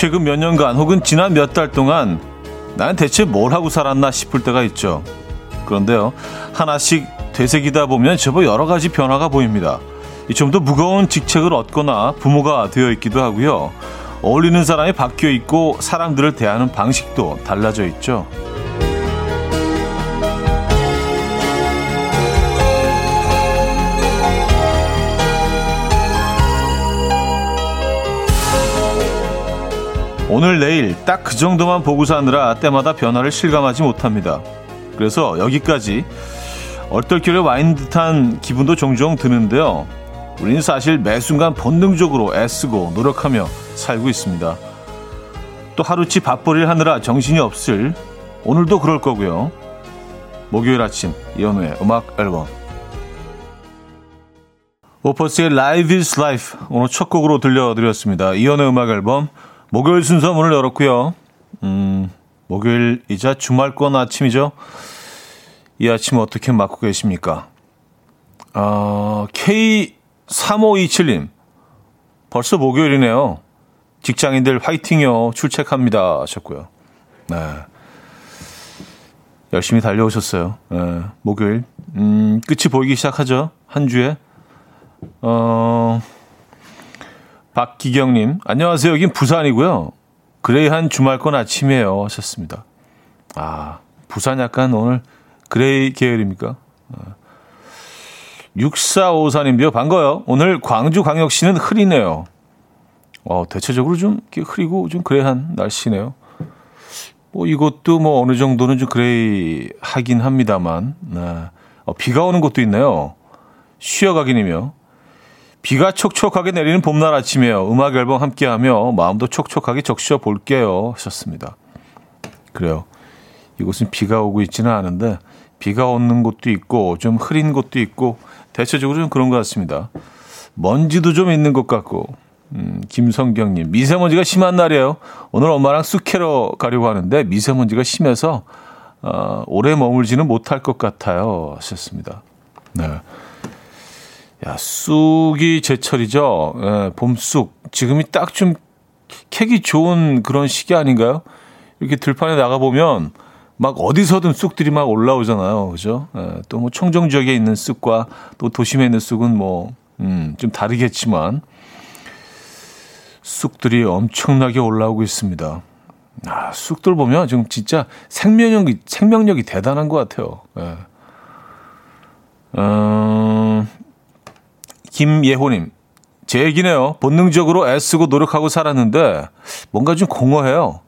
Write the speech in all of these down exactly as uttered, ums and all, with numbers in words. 최근 몇 년간 혹은 지난 몇 달 동안 나는 대체 뭘 하고 살았나 싶을 때가 있죠. 그런데요, 하나씩 되새기다 보면 제법 여러 가지 변화가 보입니다. 좀 더 무거운 직책을 얻거나 부모가 되어 있기도 하고요. 어울리는 사람이 바뀌어 있고 사람들을 대하는 방식도 달라져 있죠. 오늘 내일 딱 그 정도만 보고 사느라 때마다 변화를 실감하지 못합니다. 그래서 여기까지 얼떨결에 와 있는 듯한 기분도 종종 드는데요. 우리는 사실 매 순간 본능적으로 애쓰고 노력하며 살고 있습니다. 또 하루치 밥벌이를 하느라 정신이 없을 오늘도 그럴 거고요. 목요일 아침 이현우의 음악 앨범, 오퍼스의 Live is Life 오늘 첫 곡으로 들려드렸습니다. 이현우의 음악 앨범 목요일 순서 문을 열었고요. 음, 목요일이자 주말권 아침이죠. 이 아침 어떻게 맞고 계십니까? 어, 케이 삼오이칠님 벌써 목요일이네요. 직장인들 화이팅요. 출첵합니다 하셨고요. 네, 열심히 달려오셨어요. 네, 목요일 음, 끝이 보이기 시작하죠. 한 주에. 어... 박기경님, 안녕하세요. 여긴 부산이고요. 그레이한 주말권 아침이에요 하셨습니다. 아, 부산 약간 오늘 그레이 계열입니까? 육사오사님도요. 반가워요. 오늘 광주광역시는 흐리네요. 어, 대체적으로 좀 흐리고 좀 그레이한 날씨네요. 뭐 이것도 뭐 어느 정도는 좀 그레이하긴 합니다만. 네. 어, 비가 오는 곳도 있네요. 쉬어가기님이요. 비가 촉촉하게 내리는 봄날 아침이에요. 음악 앨범 함께하며 마음도 촉촉하게 적셔 볼게요 하셨습니다. 그래요. 이곳은 비가 오고 있지는 않은데 비가 오는 곳도 있고 좀 흐린 곳도 있고 대체적으로 좀 그런 것 같습니다. 먼지도 좀 있는 것 같고. 음, 김성경님, 미세먼지가 심한 날이에요. 오늘 엄마랑 쑥 캐러 가려고 하는데 미세먼지가 심해서 어, 오래 머물지는 못할 것 같아요 하셨습니다. 네. 야, 쑥이 제철이죠. 예, 봄쑥. 지금이 딱 좀 캐기 좋은 그런 시기 아닌가요? 이렇게 들판에 나가보면 막 어디서든 쑥들이 막 올라오잖아요. 그죠? 예, 또 뭐 청정 지역에 있는 쑥과 또 도심에 있는 쑥은 뭐, 음, 좀 다르겠지만 쑥들이 엄청나게 올라오고 있습니다. 아, 쑥들 보면 지금 진짜 생명력이, 생명력이 대단한 것 같아요. 예. 음, 김예호님, 제 얘기네요. 본능적으로 애쓰고 노력하고 살았는데 뭔가 좀 공허해요.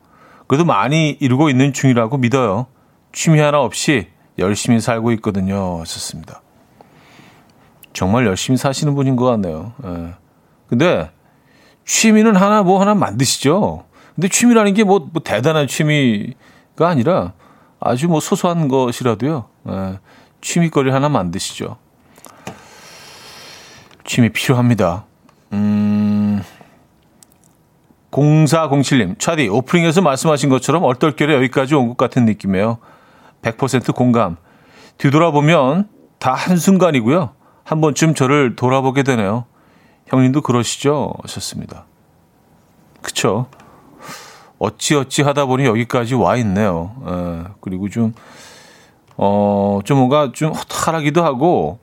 그래도 많이 이루고 있는 중이라고 믿어요. 취미 하나 없이 열심히 살고 있거든요 하셨습니다. 정말 열심히 사시는 분인 것 같네요. 예. 근데 취미는 하나 뭐 하나 만드시죠. 근데 취미라는 게 뭐 뭐 대단한 취미가 아니라 아주 뭐 소소한 것이라도요. 예. 취미거리 하나 만드시죠. 취미 필요합니다. 음, 공사공칠님, 차디, 오프닝에서 말씀하신 것처럼 얼떨결에 여기까지 온 것 같은 느낌이에요. 백 퍼센트 공감. 뒤돌아보면 다 한순간이고요. 한 번쯤 저를 돌아보게 되네요. 형님도 그러시죠? 하셨습니다. 그쵸. 어찌어찌 하다 보니 여기까지 와 있네요. 에, 그리고 좀, 어, 좀 뭔가 좀 허탈하기도 하고,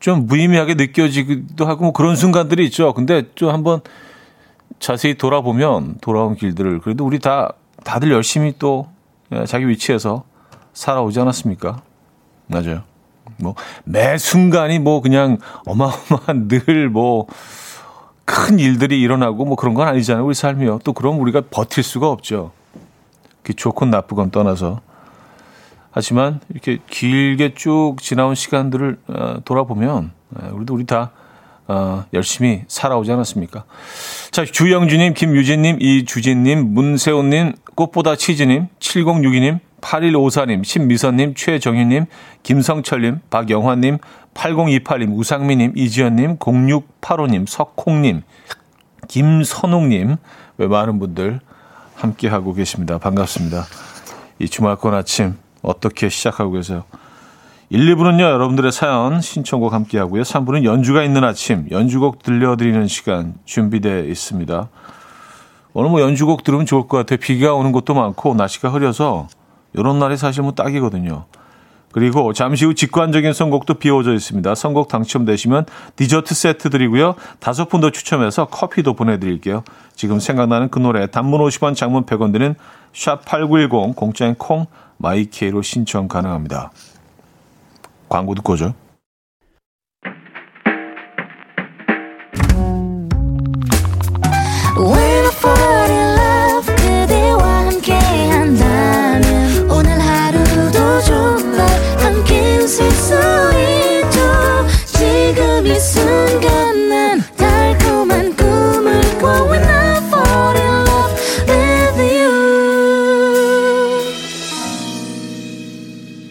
좀 무의미하게 느껴지기도 하고 뭐 그런 순간들이 있죠. 근데 좀 한번 자세히 돌아보면 돌아온 길들을 그래도 우리 다 다들 열심히 또 자기 위치에서 살아오지 않았습니까? 맞아요. 뭐 매 순간이 뭐 그냥 어마어마한 늘 뭐 큰 일들이 일어나고 뭐 그런 건 아니잖아요. 우리 삶이요. 또 그럼 우리가 버틸 수가 없죠. 좋건 나쁘건 떠나서. 하지만 이렇게 길게 쭉 지나온 시간들을 돌아보면 우리도 우리 다 열심히 살아오지 않았습니까? 자, 주영주님, 김유진님, 이주진님, 문세훈님, 꽃보다 치즈님, 칠공육이님, 팔일오사님, 신미선님, 최정희님, 김성철님, 박영환님, 팔공이팔님, 우상미님, 이지연님, 공육팔오님, 석홍님, 김선웅님, 왜 많은 분들 함께하고 계십니다. 반갑습니다. 이 주말권 아침 어떻게 시작하고 계세요? 일, 이 부는요, 여러분들의 사연, 신청곡 함께하고요. 삼 부는 연주가 있는 아침, 연주곡 들려드리는 시간 준비되어 있습니다. 오늘 뭐 연주곡 들으면 좋을 것 같아요. 비가 오는 곳도 많고 날씨가 흐려서 이런 날이 사실 뭐 딱이거든요. 그리고 잠시 후 직관적인 선곡도 비워져 있습니다. 선곡 당첨되시면 디저트 세트 드리고요. 다섯 분 더 추첨해서 커피도 보내드릴게요. 지금 생각나는 그 노래 단문 오십 원 장문 백 원 드는 샵 팔구일공 공짜인 콩 마이케이로 신청 가능합니다. 광고 듣고 오죠.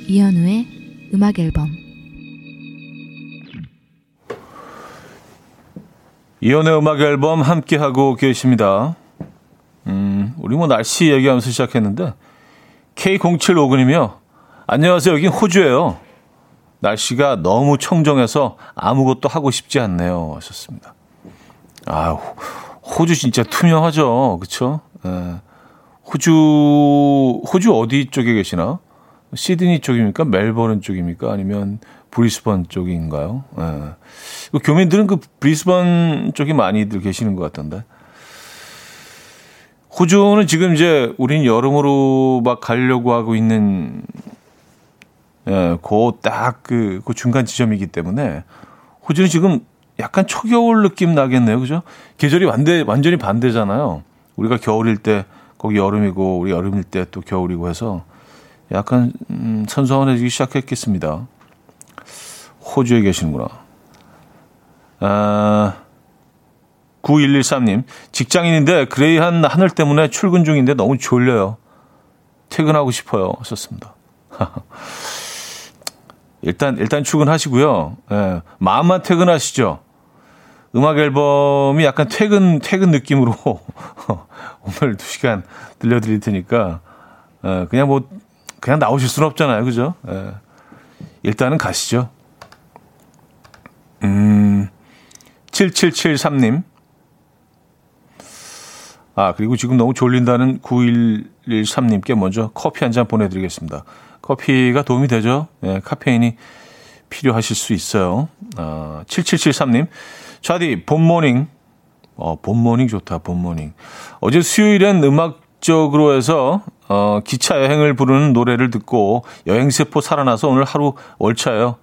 이현우의 음악 앨범. 이현우의 음악 앨범 함께 하고 계십니다. 음, 우리 뭐 날씨 얘기하면서 시작했는데 케이 공칠오구님이요. 안녕하세요. 여긴 호주예요. 날씨가 너무 청정해서 아무것도 하고 싶지 않네요. 하셨습니다. 아, 호주 진짜 투명하죠. 그렇죠? 예. 호주 호주 어디 쪽에 계시나? 시드니 쪽입니까? 멜버른 쪽입니까? 아니면 브리스번 쪽인가요? 예. 교민들은 그 브리스번 쪽이 많이들 계시는 것 같던데. 호주는 지금 이제 우린 여름으로 막 가려고 하고 있는 예, 그 딱 그 그 중간 지점이기 때문에 호주는 지금 약간 초겨울 느낌 나겠네요, 그죠? 계절이 완대 완전히 반대잖아요. 우리가 겨울일 때 거기 여름이고 우리 여름일 때 또 겨울이고 해서 약간 음, 선선해지기 시작했겠습니다. 호주에 계시는구나. 아, 구일일삼님 직장인인데 그레이한 하늘 때문에 출근 중인데 너무 졸려요. 퇴근하고 싶어요. 하셨습니다. 일단 일단 출근하시고요. 예, 마음만 퇴근하시죠. 음악 앨범이 약간 퇴근 퇴근 느낌으로 오늘 두 시간 들려드릴 테니까 예, 그냥 뭐 그냥 나오실 수는 없잖아요, 그죠? 예, 일단은 가시죠. 음, 칠칠칠삼님. 아 그리고 지금 너무 졸린다는 구일일삼님께 먼저 커피 한 잔 보내드리겠습니다. 커피가 도움이 되죠. 예, 카페인이 필요하실 수 있어요. 아, 칠칠칠삼님. 차디, 봄모닝. 어, 봄모닝 좋다, 봄모닝. 어제 수요일엔 음악적으로 해서 어, 기차 여행을 부르는 노래를 듣고 여행세포 살아나서 오늘 하루 월차예요.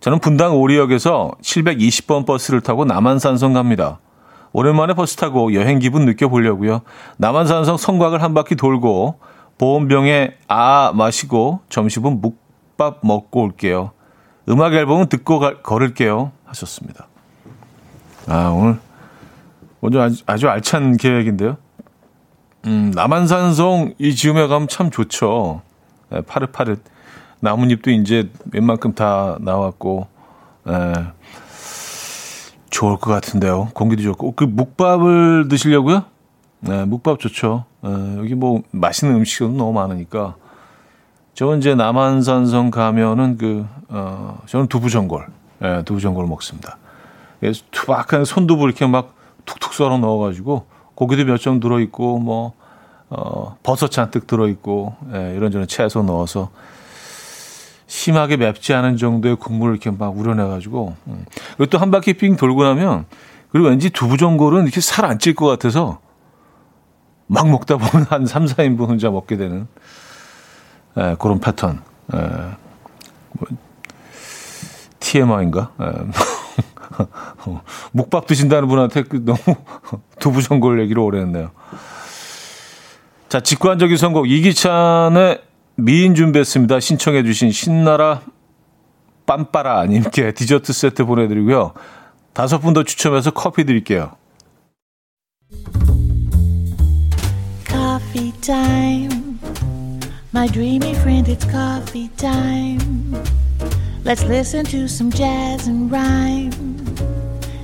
저는 분당 오리역에서 칠백이십 번 버스를 타고 남한산성 갑니다. 오랜만에 버스 타고 여행 기분 느껴보려고요. 남한산성 성곽을 한 바퀴 돌고 보온병에 아 마시고 점심은 묵밥 먹고 올게요. 음악 앨범은 듣고 가, 걸을게요. 하셨습니다. 아 오늘 먼저 아주, 아주 알찬 계획인데요. 음, 남한산성 이 지음에 가면 참 좋죠. 에, 파릇파릇 나뭇잎도 이제 웬만큼 다 나왔고 에, 좋을 것 같은데요. 공기도 좋고 그 묵밥을 드시려고요? 네, 묵밥 좋죠. 어, 여기 뭐 맛있는 음식은 너무 많으니까. 저는 이제 남한산성 가면은 그 어, 저는 두부전골, 예, 두부전골 먹습니다. 예, 투박한 손두부 이렇게 막 툭툭 썰어 넣어가지고 고기도 몇 점 들어 있고 뭐 어, 버섯 잔뜩 들어 있고 예, 이런저런 채소 넣어서 심하게 맵지 않은 정도의 국물을 이렇게 막 우려내가지고 음. 그리고 또 한 바퀴 삥 돌고 나면 그리고 왠지 두부전골은 이렇게 살 안 찔 것 같아서. 막 먹다 보면 한 삼, 사인분 혼자 먹게 되는 에, 그런 패턴. 에, 뭐, 티엠아이인가? 에, 어, 묵밥 드신다는 분한테 너무 두부전골 얘기를 오래 했네요. 자, 직관적인 선곡. 이기찬의 미인 준비했습니다. 신청해 주신 신나라 빰빠라님께 디저트 세트 보내드리고요. 다섯 분 더 추첨해서 커피 드릴게요. Coffee time, my dreamy friend, it's coffee time. Let's listen to some jazz and rhyme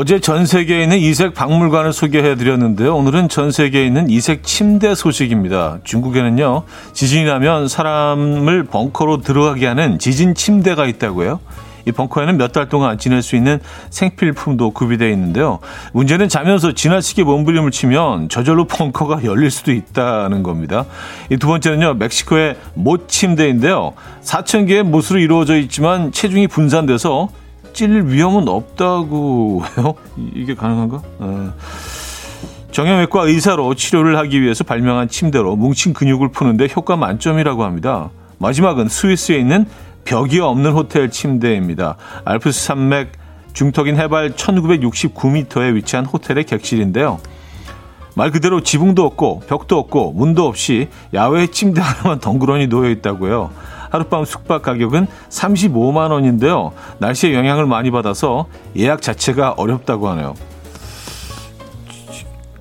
어제 전 세계에 있는 이색 박물관을 소개해드렸는데요. 오늘은 전 세계에 있는 이색 침대 소식입니다. 중국에는요, 지진이 나면 사람을 벙커로 들어가게 하는 지진 침대가 있다고요. 이 벙커에는 몇 달 동안 지낼 수 있는 생필품도 구비되어 있는데요. 문제는 자면서 지나치게 몸부림을 치면 저절로 벙커가 열릴 수도 있다는 겁니다. 이 두 번째는요, 멕시코의 못 침대인데요. 사천 개의 못으로 이루어져 있지만 체중이 분산돼서 찔 위험은 없다고 해요? 이게 가능한가? 네. 정형외과 의사로 치료를 하기 위해서 발명한 침대로 뭉친 근육을 푸는데 효과 만점이라고 합니다. 마지막은 스위스에 있는 벽이 없는 호텔 침대입니다. 알프스 산맥 중턱인 해발 천구백육십구 미터에 위치한 호텔의 객실인데요. 말 그대로 지붕도 없고 벽도 없고 문도 없이 야외 침대 하나만 덩그러니 놓여있다고요. 하룻밤 숙박 가격은 삼십오만 원인데요. 날씨에 영향을 많이 받아서 예약 자체가 어렵다고 하네요.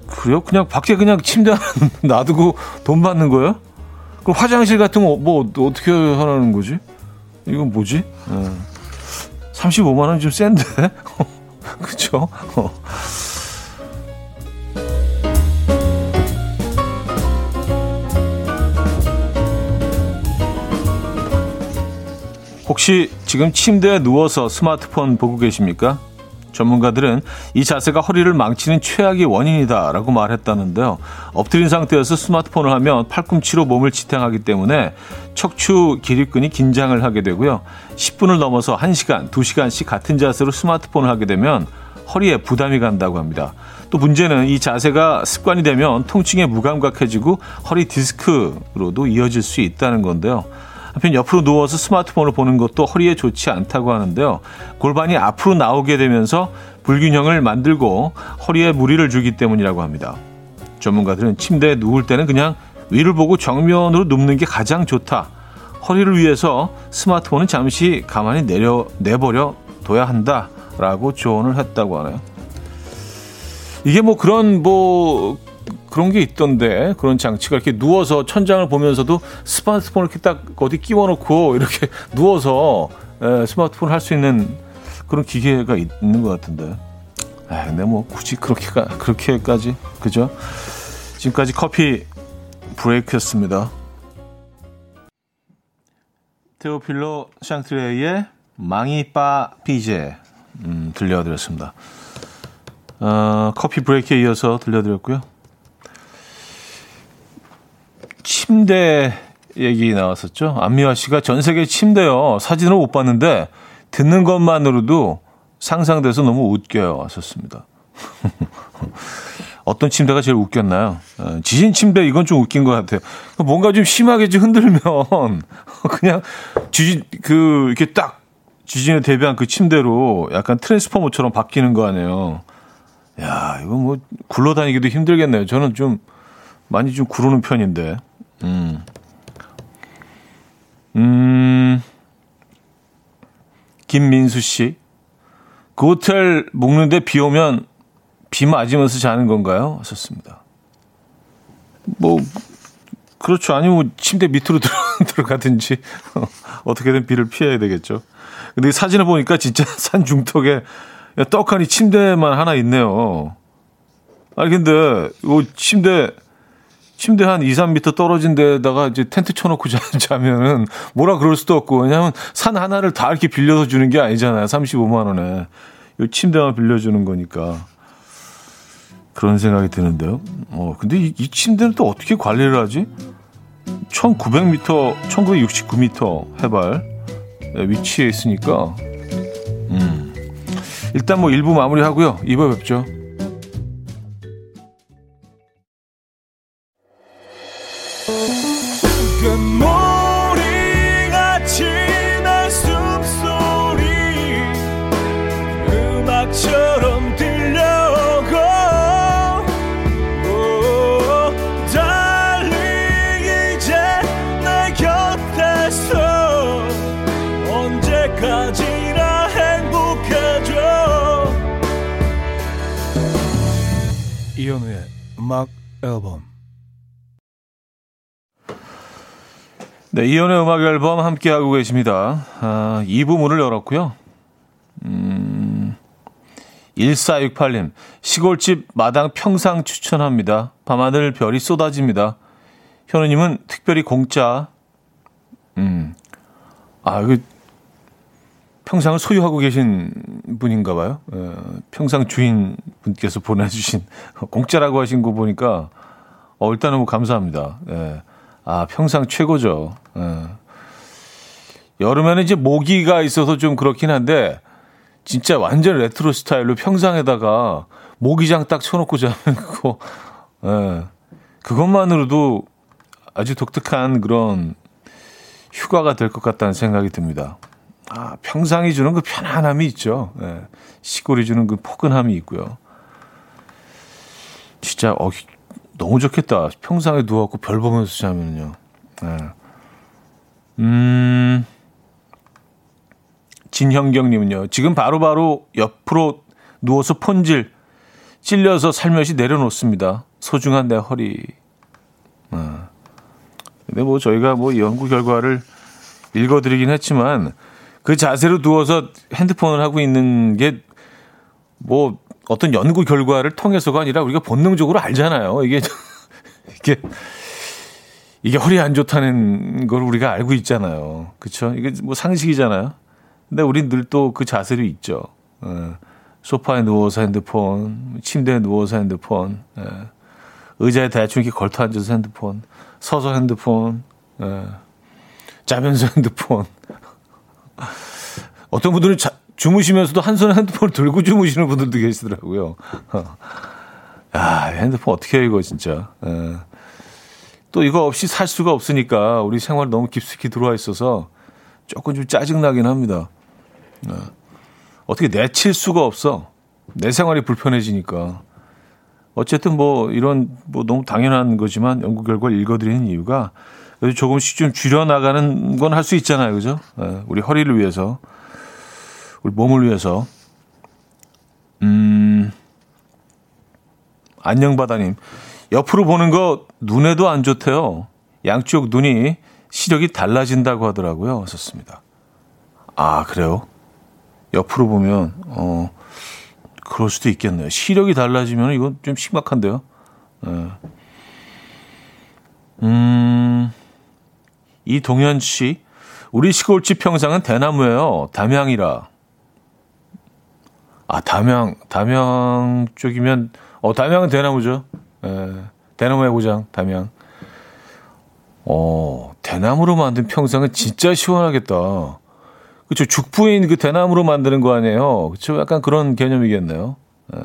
그래요? 그냥 밖에 그냥 침대 놔두고 돈 받는 거예요? 그럼 화장실 같은 거 뭐 어떻게 하라는 거지? 이건 뭐지? 네. 삼십오만 원 좀 센데? 그쵸? 어. 혹시 지금 침대에 누워서 스마트폰 보고 계십니까? 전문가들은 이 자세가 허리를 망치는 최악의 원인이다라고 말했다는데요. 엎드린 상태에서 스마트폰을 하면 팔꿈치로 몸을 지탱하기 때문에 척추 기립근이 긴장을 하게 되고요. 십 분을 넘어서 한 시간, 두 시간씩 같은 자세로 스마트폰을 하게 되면 허리에 부담이 간다고 합니다. 또 문제는 이 자세가 습관이 되면 통증에 무감각해지고 허리 디스크로도 이어질 수 있다는 건데요. 한편 옆으로 누워서 스마트폰을 보는 것도 허리에 좋지 않다고 하는데요. 골반이 앞으로 나오게 되면서 불균형을 만들고 허리에 무리를 주기 때문이라고 합니다. 전문가들은 침대에 누울 때는 그냥 위를 보고 정면으로 눕는 게 가장 좋다. 허리를 위해서 스마트폰은 잠시 가만히 내려, 내버려 둬야 한다라고 조언을 했다고 하네요. 이게 뭐 그런 뭐... 그런 게 있던데, 그런 장치가 이렇게 누워서 천장을 보면서도 스마트폰을 이렇게 딱 어디 끼워놓고 이렇게 누워서 스마트폰 할 수 있는 그런 기계가 있는 것 같은데. 아, 근데 뭐 굳이 그렇게가 그렇게까지 그죠? 지금까지 커피 브레이크였습니다. 테오필로 샹트레이의 망이빠 피제 음, 들려드렸습니다. 어, 커피 브레이크에 이어서 들려드렸고요. 침대 얘기 나왔었죠. 안미화 씨가 전 세계 침대요. 사진을 못 봤는데 듣는 것만으로도 상상돼서 너무 웃겨요. 하셨습니다. 어떤 침대가 제일 웃겼나요? 지진 침대 이건 좀 웃긴 것 같아요. 뭔가 좀 심하게 좀 흔들면 그냥 지진 그 이렇게 딱 지진에 대비한 그 침대로 약간 트랜스포머처럼 바뀌는 거 아니에요. 야, 이거 뭐 굴러다니기도 힘들겠네요. 저는 좀 많이 좀 구르는 편인데. 음. 음. 김민수 씨. 그 호텔 묵는데 비 오면 비 맞으면서 자는 건가요? 하셨습니다. 뭐, 그렇죠. 아니면 침대 밑으로 들어가든지 어떻게든 비를 피해야 되겠죠. 근데 이 사진을 보니까 진짜 산 중턱에 떡하니 침대만 하나 있네요. 아니, 근데 이 침대, 침대 한 이, 삼 미터 떨어진 데다가 이제 텐트 쳐놓고 자, 자면은 뭐라 그럴 수도 없고, 왜냐면 산 하나를 다 이렇게 빌려서 주는 게 아니잖아요. 삼십오만 원에. 이 침대만 빌려주는 거니까. 그런 생각이 드는데요. 어, 근데 이, 이 침대는 또 어떻게 관리를 하지? 천구백 미터, 천구백육십구 미터 해발 위치에 있으니까. 음. 일단 뭐 일 부 마무리 하고요. 이 부 뵙죠. 이현우의 음악 앨범. 네, 이현우의 음악 앨범 함께하고 계십니다. 아, 이 부문을 열었고요. 음, 일사육팔 님, 시골집 마당 평상 추천합니다. 밤하늘 별이 쏟아집니다. 현우님은 특별히 공짜. 음, 아, 이거 평상을 소유하고 계신 분인가 봐요. 어, 평상 주인 분께서 보내주신 공짜라고 하신 거 보니까 어, 일단은 뭐 감사합니다. 예. 아, 평상 최고죠. 예. 여름에는 이제 모기가 있어서 좀 그렇긴 한데 진짜 완전 레트로 스타일로 평상에다가 모기장 딱 쳐놓고 자는 거, 예. 그것만으로도 아주 독특한 그런 휴가가 될 것 같다는 생각이 듭니다. 아, 평상이 주는 그 편안함이 있죠. 예. 시골이 주는 그 포근함이 있고요. 진짜 어, 너무 좋겠다. 평상에 누워갖고 별 보면서 자면요. 예. 음... 진형경님은요. 지금 바로바로 바로 옆으로 누워서 폰질 찔려서 살며시 내려놓습니다. 소중한 내 허리. 어. 근데 뭐 저희가 뭐 연구 결과를 읽어드리긴 했지만 그 자세로 누워서 핸드폰을 하고 있는 게 뭐 어떤 연구 결과를 통해서가 아니라 우리가 본능적으로 알잖아요. 이게 이게 이게 허리 안 좋다는 걸 우리가 알고 있잖아요. 그렇죠? 이게 뭐 상식이잖아요. 근데 우린 늘 또 그 자세로 있죠. 예. 소파에 누워서 핸드폰, 침대에 누워서 핸드폰, 예. 의자에 대충 이렇게 걸터 앉아서 핸드폰, 서서 핸드폰, 예. 자면서 핸드폰. 어떤 분들은 자, 주무시면서도 한 손에 핸드폰을 들고 주무시는 분들도 계시더라고요. 야, 핸드폰 어떻게 해, 이거 진짜. 예. 또 이거 없이 살 수가 없으니까 우리 생활 너무 깊숙이 들어와 있어서 조금 좀 짜증나긴 합니다. 네. 어떻게 내칠 수가 없어. 내 생활이 불편해지니까. 어쨌든 뭐 이런 뭐 너무 당연한 거지만 연구 결과를 읽어드리는 이유가 조금씩 좀 줄여나가는 건 할 수 있잖아요. 그죠? 네. 우리 허리를 위해서. 우리 몸을 위해서. 음. 안녕바다님. 옆으로 보는 거 눈에도 안 좋대요. 양쪽 눈이 시력이 달라진다고 하더라고요. 썼습니다. 아, 그래요? 옆으로 보면 어 그럴 수도 있겠네요. 시력이 달라지면 이건 좀 심각한데요. 네. 음, 이동현 씨, 우리 시골집 평상은 대나무예요. 담양이라. 아, 담양, 담양 쪽이면 어 담양은 대나무죠. 네. 대나무의 고장 담양. 어, 대나무로 만든 평상은 진짜 시원하겠다. 그렇죠. 죽부인 그 대나무로 만드는 거 아니에요. 그렇죠. 약간 그런 개념이겠네요. 예.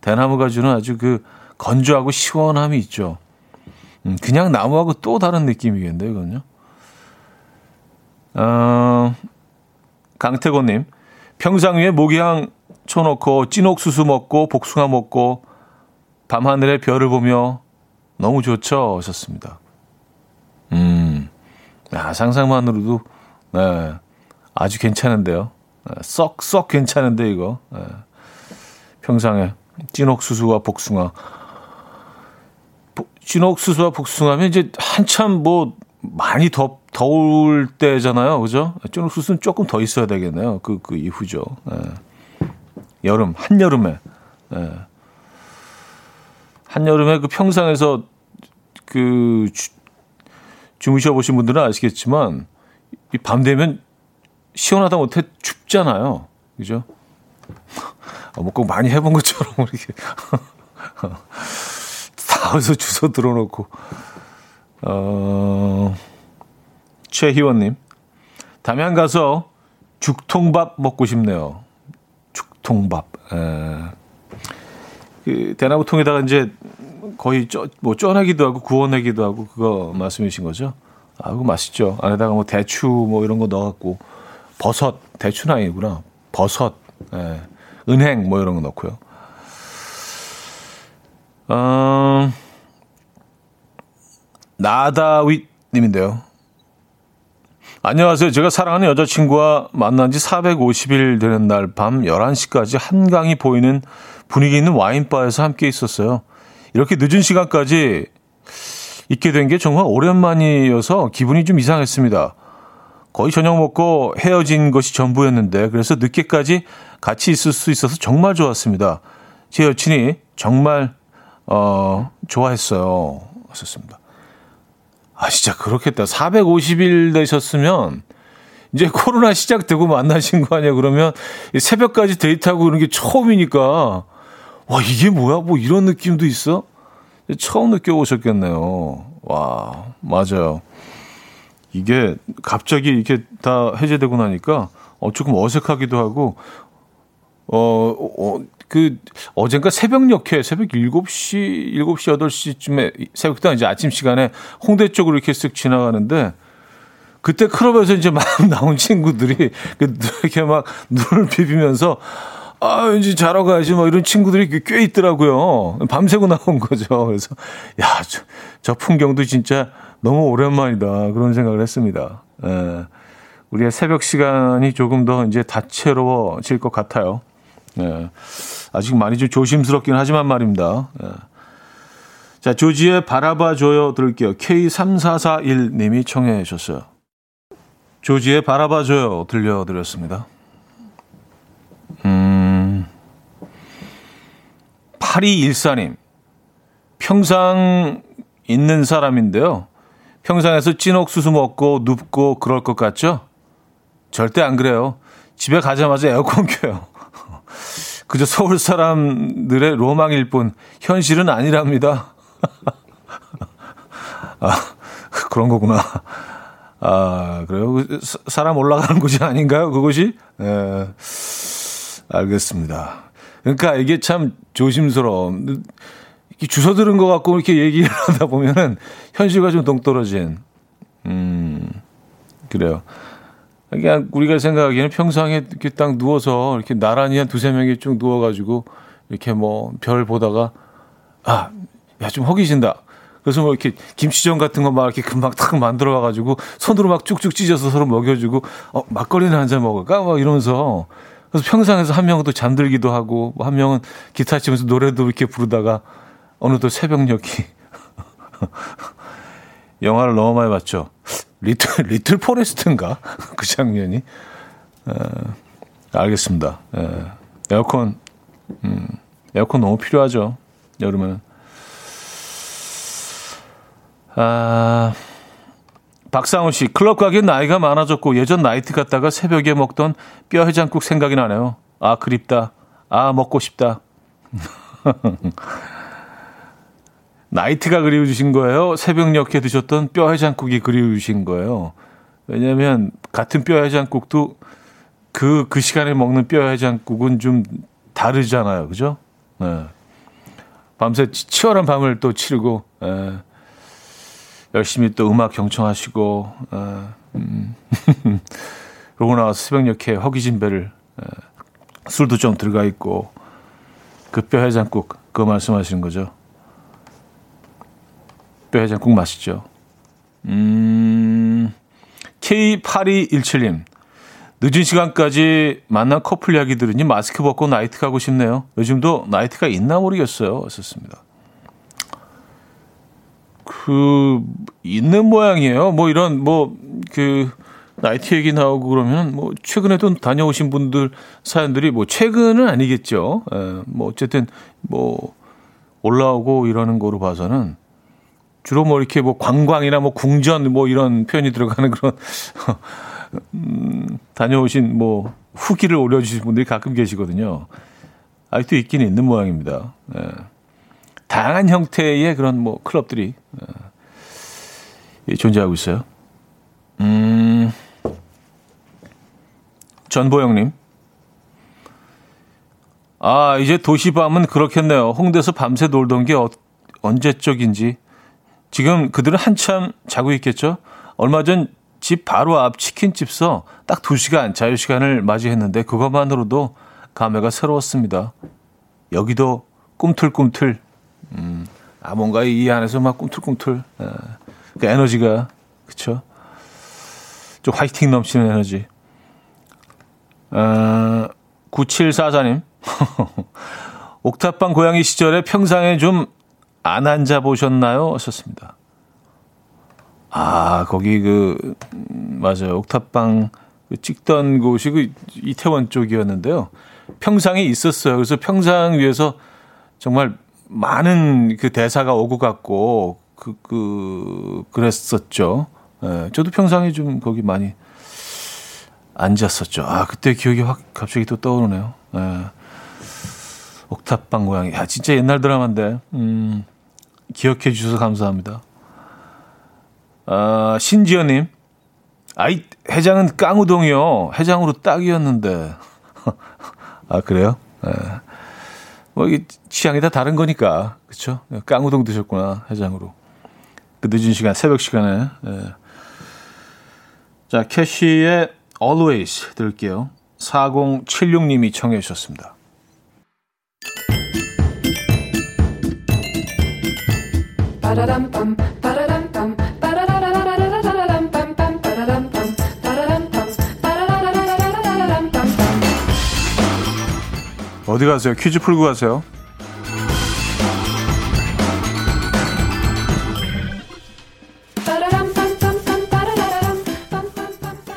대나무가 주는 아주 그 건조하고 시원함이 있죠. 음, 그냥 나무하고 또 다른 느낌이겠네요. 이건요. 어, 강태건님. 평상 위에 모기향 쳐놓고 찐옥수수 먹고 복숭아 먹고 밤하늘의 별을 보며 너무 좋죠. 하셨습니다. 음, 아, 상상만으로도, 네, 아주 괜찮은데요. 썩, 썩 괜찮은데, 이거. 네. 평상에 찐옥수수와 복숭아. 보, 찐옥수수와 복숭아면 이제 한참 뭐, 많이 더, 더울 때잖아요. 그죠? 찐옥수수는 조금 더 있어야 되겠네요. 그, 그 이후죠. 네. 여름, 한여름에. 네. 한여름에 그 평상에서 그, 주, 주무셔보신 분들은 아시겠지만 이 밤 되면 시원하다 못해 춥잖아요. 그죠? 뭐 꼭 많이 해본 것처럼 이렇게 다 어디서 주워 들어놓고. 어, 최희원님. 담양 가서 죽통밥 먹고 싶네요. 죽통밥. 에. 그 대나무통에다가 이제 거의 쪄, 뭐 쪄내기도 하고 구워내기도 하고 그거 말씀이신 거죠? 아, 그거 맛있죠. 안에다가 뭐 대추 뭐 이런 거 넣어갖고 버섯, 대추는 아니구나. 버섯, 예. 은행 뭐 이런 거 넣고요. 어, 나다윗님인데요. 안녕하세요. 제가 사랑하는 여자친구와 만난 지 사백오십 일 되는 날 밤 열한 시까지 한강이 보이는 분위기 있는 와인바에서 함께 있었어요. 이렇게 늦은 시간까지 있게 된 게 정말 오랜만이어서 기분이 좀 이상했습니다. 거의 저녁 먹고 헤어진 것이 전부였는데 그래서 늦게까지 같이 있을 수 있어서 정말 좋았습니다. 제 여친이 정말 어, 좋아했어요. 썼습니다. 아 진짜 그렇겠다. 사백오십 일 되셨으면 이제 코로나 시작되고 만나신 거 아니야. 그러면 새벽까지 데이트하고 그런 게 처음이니까 와 이게 뭐야? 뭐 이런 느낌도 있어? 처음 느껴보셨겠네요. 와 맞아요. 이게 갑자기 이렇게 다 해제되고 나니까 어, 조금 어색하기도 하고 어, 어, 그 어젠가 새벽녘에 새벽 일곱 시, 일곱 시, 여덟 시쯤에 새벽도 이제 아침 시간에 홍대 쪽으로 이렇게 쓱 지나가는데 그때 클럽에서 이제 막 나온 친구들이 이렇게 막 눈을 비비면서 아, 왠지 자러 가야지 막 이런 친구들이 꽤 있더라고요. 밤새고 나온 거죠. 그래서 야, 저, 저 풍경도 진짜 너무 오랜만이다. 그런 생각을 했습니다. 예, 우리의 새벽 시간이 조금 더 이제 다채로워질 것 같아요. 예, 아직 많이 좀 조심스럽긴 하지만 말입니다. 예. 자, 조지의 바라봐줘요 들을게요. 케이 삼사사일 님이 청해 주셨어요. 조지의 바라봐줘요 들려드렸습니다. 음, 팔이일사 님. 평상 있는 사람인데요. 평상에서 찐옥수수 먹고 눕고 그럴 것 같죠? 절대 안 그래요. 집에 가자마자 에어컨 켜요. 그저 서울 사람들의 로망일 뿐 현실은 아니랍니다. 아, 그런 거구나. 아, 그래요? 사람 올라가는 곳이 아닌가요? 그곳이? 예, 알겠습니다. 그러니까 이게 참 조심스러움. 주워 들은 것 같고 이렇게 얘기를 하다 보면은 현실과 좀 동떨어진, 음, 그래요. 그냥 우리가 생각하기에는 평상에 이렇게 딱 누워서 이렇게 나란히 한 두세 명이 쭉 누워가지고 이렇게 뭐 별 보다가 아, 야, 좀 허기진다. 그래서 뭐 이렇게 김치전 같은 거 막 이렇게 금방 탁 만들어가지고 손으로 막 쭉쭉 찢어서 서로 먹여주고 어, 막걸리는 한 잔 먹을까? 막 이러면서 그래서 평상에서 한 명은 또 잠들기도 하고 한 명은 기타 치면서 노래도 이렇게 부르다가 어느덧 새벽녘이 영화를 너무 많이 봤죠. 리틀, 리틀 포레스트인가? 그 장면이. 에, 알겠습니다. 에, 에어컨, 음, 에어컨 너무 필요하죠. 여름에는. 아, 박상훈 씨, 클럽 가긴 나이가 많아졌고 예전 나이트 갔다가 새벽에 먹던 뼈 해장국 생각이 나네요. 아, 그립다. 아, 먹고 싶다. 나이트가 그리워주신 거예요? 새벽녘에 드셨던 뼈 해장국이 그리워주신 거예요? 왜냐하면 같은 뼈 해장국도 그, 그 시간에 먹는 뼈 해장국은 좀 다르잖아요. 그죠? 네. 밤새 치열한 밤을 또 치르고 네. 열심히 또 음악 경청하시고 네. 음. 그러고 나서 새벽녘에 허기진 배를 네. 술도 좀 들어가 있고 그 뼈 해장국 그거 말씀하시는 거죠? 뼈해장국 맛있죠. 음, 케이 팔이일칠 님. 늦은 시간까지 만난 커플 이야기 들으니 마스크 벗고 나이트 가고 싶네요. 요즘도 나이트가 있나 모르겠어요. 썼습니다. 그, 있는 모양이에요. 뭐 이런, 뭐, 그, 나이트 얘기 나오고 그러면 뭐, 최근에도 다녀오신 분들 사연들이 뭐, 최근은 아니겠죠. 에, 뭐, 어쨌든 뭐, 올라오고 이러는 거로 봐서는 주로 뭐 이렇게 뭐 관광이나 뭐 궁전 뭐 이런 표현이 들어가는 그런 음, 다녀오신 뭐 후기를 올려주신 분들이 가끔 계시거든요. 아직도 있긴 있는 모양입니다. 예. 다양한 형태의 그런 뭐 클럽들이 예. 존재하고 있어요. 음, 전보영님. 아 이제 도시밤은 그렇겠네요. 홍대에서 밤새 놀던 게 어, 언제적인지. 지금 그들은 한참 자고 있겠죠? 얼마 전 집 바로 앞 치킨집서 딱 두 시간 자유시간을 맞이했는데 그것만으로도 감회가 새로웠습니다. 여기도 꿈틀꿈틀. 음, 아, 뭔가 이 안에서 막 꿈틀꿈틀. 에, 그 에너지가, 그쵸? 좀 화이팅 넘치는 에너지. 어, 구칠사사 님. 옥탑방 고양이 시절에 평상에 좀 안 앉아보셨나요? 썼습니다. 아, 거기 그 맞아요. 옥탑방 찍던 곳이 그 이태원 쪽이었는데요. 평상에 있었어요. 그래서 평상 위에서 정말 많은 그 대사가 오고 갔고 그, 그 그랬었죠. 예, 저도 평상에 좀 거기 많이 앉았었죠. 아, 그때 기억이 확 갑자기 또 떠오르네요. 예. 옥탑방 고양이. 야, 진짜 옛날 드라마인데. 음, 기억해 주셔서 감사합니다. 아, 신지연님. 아이, 해장은 깡우동이요. 해장으로 딱이었는데. 아, 그래요? 예. 뭐, 이게 취향이 다 다른 거니까. 그쵸? 깡우동 드셨구나. 해장으로. 그 늦은 시간, 새벽 시간에. 예. 자, 캐시의 Always 들을게요. 사공칠육님이 청해 주셨습니다. 어디 가세요? 퀴즈 풀고 가세요.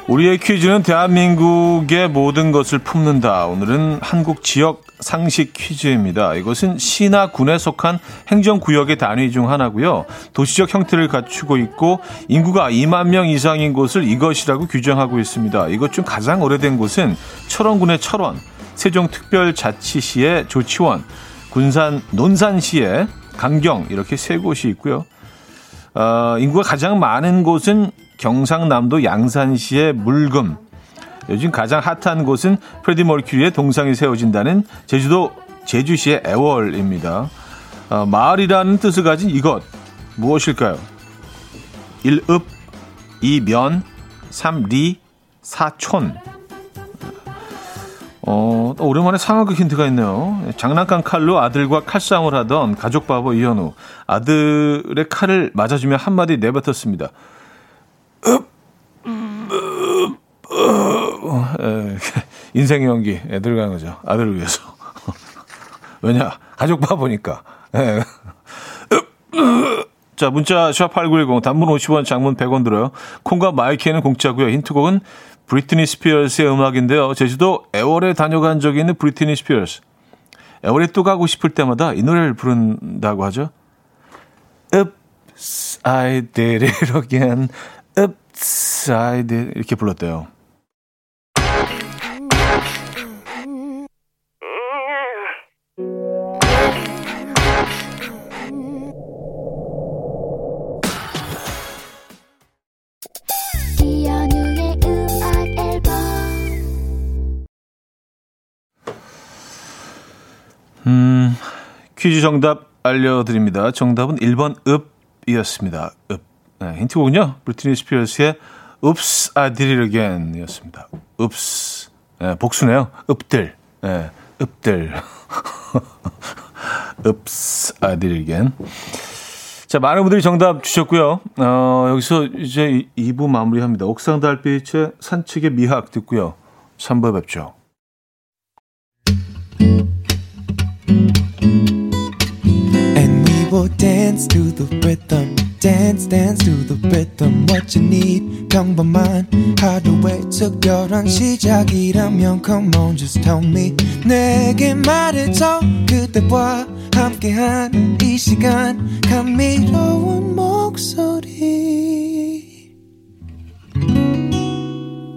우리의 퀴즈는 대한민국의 모든 것을 품는다. 오늘은 한국 지역 상식 퀴즈입니다. 이것은 시나 군에 속한 행정구역의 단위 중 하나고요. 도시적 형태를 갖추고 있고 인구가 이만 명 이상인 곳을 이것이라고 규정하고 있습니다. 이것 중 가장 오래된 곳은 철원군의 철원, 세종특별자치시의 조치원, 군산 논산시의 강경 이렇게 세 곳이 있고요. 어, 인구가 가장 많은 곳은 경상남도 양산시의 물금. 요즘 가장 핫한 곳은 프레디 머큐리의 동상이 세워진다는 제주도 제주시의 애월입니다. 어, 마을이라는 뜻을 가진 이것 무엇일까요? 일 읍, 이 면, 삼 리, 사 촌. 어, 오랜만에 상황극 힌트가 있네요. 장난감 칼로 아들과 칼싸움을 하던 가족 바보 이현우. 아들의 칼을 맞아주며 한마디 내뱉었습니다. 읍, 읍, 읍. 인생 연기 들어간 거죠. 아들을 위해서. 왜냐? 가족 바보니까. 자, 문자 샵팔구일공 단문 오십 원, 장문 백 원 들어요. 콩과 마이키는 공짜고요. 힌트곡은 브리트니 스피어스의 음악인데요. 제주도 애월에 다녀간 적이 있는 브리트니 스피어스. 애월에 또 가고 싶을 때마다 이 노래를 부른다고 하죠. Oops, I did it again. Oops, I did it. 이렇게 불렀대요. 음, 퀴즈 정답 알려드립니다. 정답은 일 번 읍이었습니다. 읍. 네, 힌트곡은요. 브리트니 스피어스의 Oops, I did it again 이었습니다. Oops. 네, 복수네요. 읍들. 네, 읍들. Oops, I did it again. 자, 많은 분들이 정답 주셨고요. 어, 여기서 이제 이 부 마무리합니다. 옥상 달빛의 산책의 미학 듣고요. 삼 부에 뵙죠. Dance to the rhythm, dance dance to the rhythm. What you need, 평범한 하루의 특별한 시작이라면 come on, just tell me. 내게 말해줘 그대와 함께한 이 시간 감미로운 목소리.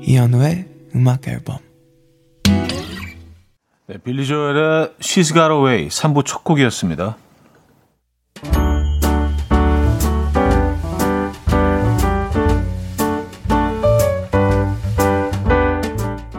이현우의 음악 앨범. 네, 빌리 조엘의 She's Got Away 삼 부 첫 곡이었습니다.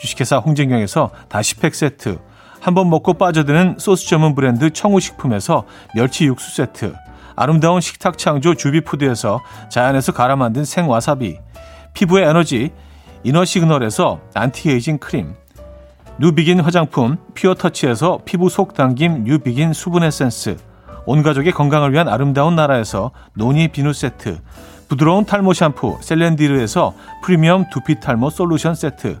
주식회사 홍진경에서 다시팩 세트, 한번 먹고 빠져드는 소스 전문 브랜드 청우식품에서 멸치 육수 세트, 아름다운 식탁 창조 주비푸드에서 자연에서 갈아 만든 생와사비, 피부의 에너지, 이너시그널에서 안티에이징 크림, 뉴비긴 화장품 퓨어터치에서 피부 속 당김 뉴비긴 수분 에센스, 온가족의 건강을 위한 아름다운 나라에서 노니 비누 세트, 부드러운 탈모 샴푸 셀렌디르에서 프리미엄 두피 탈모 솔루션 세트,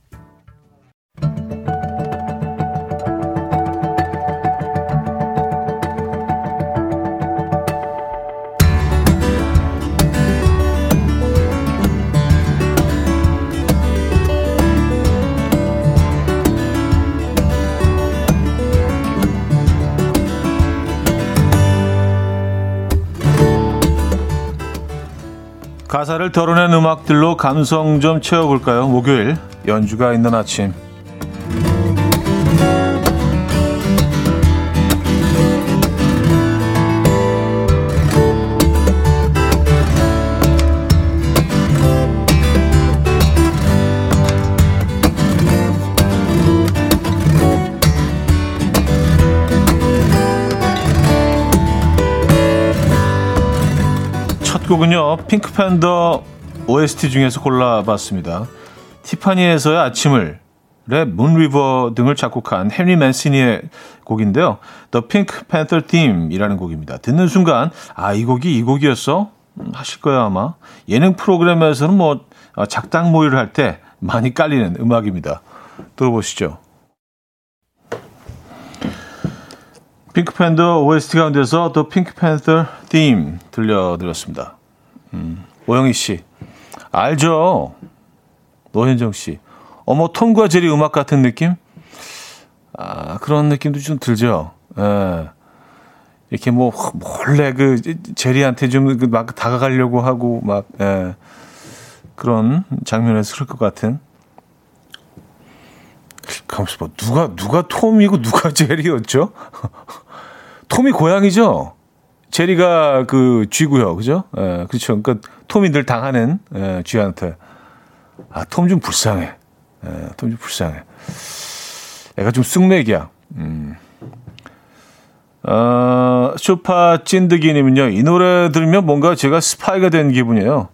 가사를 털어낸 음악들로 감성 좀 채워볼까요? 목요일 연주가 있는 아침. 곡은요, 핑크팬더 오에스티 중에서 골라봤습니다. 티파니에서의 아침을, 랩, 문리버 등을 작곡한 헨리 맨시니의 곡인데요. The Pink Panther Theme이라는 곡입니다. 듣는 순간 아, 이 곡이 이 곡이었어? 하실 거예요 아마. 예능 프로그램에서는 뭐 작당 모의를 할 때 많이 깔리는 음악입니다. 들어보시죠. 핑크팬더 오에스티 가운데서 The Pink Panther Theme 들려드렸습니다. 음, 오영희 씨. 알죠? 노현정 씨. 어머, 톰과 제리 음악 같은 느낌? 아, 그런 느낌도 좀 들죠. 예. 이렇게 뭐, 몰래 그, 제리한테 좀 막 다가가려고 하고, 막, 예. 그런 장면에서 그럴 것 같은. 가만있어 봐. 누가, 누가 톰이고 누가 제리였죠? 톰이 고양이죠? 제리가 그 쥐고요, 그죠? 예, 그렇죠. 그러니까 톰이 늘 당하는, 예, 쥐한테. 아, 톰 좀 불쌍해. 예, 톰 좀 불쌍해. 애가 좀 쑥맥이야. 음. 어, 쇼파 찐득이님은요, 이 노래 들으면 뭔가 제가 스파이가 된 기분이에요.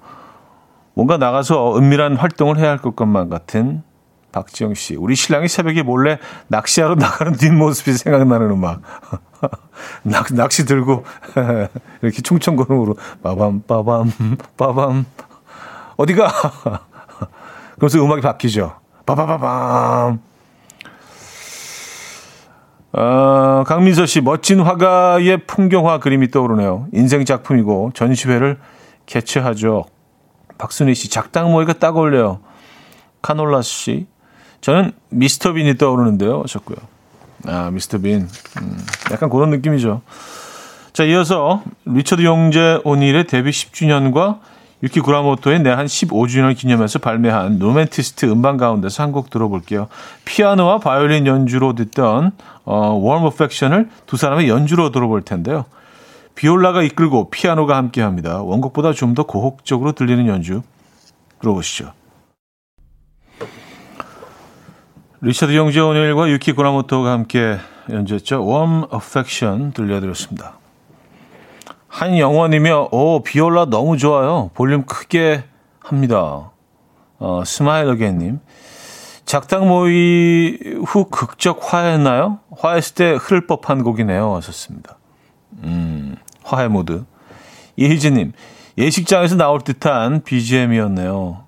뭔가 나가서 은밀한 활동을 해야 할 것만 같은 박지영 씨. 우리 신랑이 새벽에 몰래 낚시하러 나가는 뒷모습이 생각나는 음악. 낚, 낚시 들고 이렇게 충청권으로 빠밤 빠밤 빠밤 어디가? 그러면서 음악이 바뀌죠. 빠바바밤. 어, 강민서 씨. 멋진 화가의 풍경화 그림이 떠오르네요. 인생 작품이고 전시회를 개최하죠. 박순희 씨. 작당 모이가 딱 어울려요. 카놀라 씨. 저는 미스터 빈이 떠오르는데요. 하셨고요. 아, 미스터 빈. 음, 약간 그런 느낌이죠. 자, 이어서 리처드 용재 오닐의 데뷔 십 주년과 유키 구라모토의 내한 십오 주년을 기념해서 발매한 로맨티스트 음반 가운데서 한 곡 들어볼게요. 피아노와 바이올린 연주로 듣던 어, Warm Affection을 두 사람의 연주로 들어볼 텐데요. 비올라가 이끌고 피아노가 함께합니다. 원곡보다 좀 더 고혹적으로 들리는 연주 들어보시죠. 리처드 용재 오닐과 유키 구라모토가 함께 연주했죠. Warm Affection 들려드렸습니다. 한영원이며, 오, 비올라 너무 좋아요. 볼륨 크게 합니다. 어, 스마일 어게인님. 작당 모의 후 극적 화해했나요? 화해했을 때 흐를 법한 곡이네요. 하셨습니다. 음, 화해 모드. 이희진님. 예식장에서 나올 듯한 비지엠이었네요.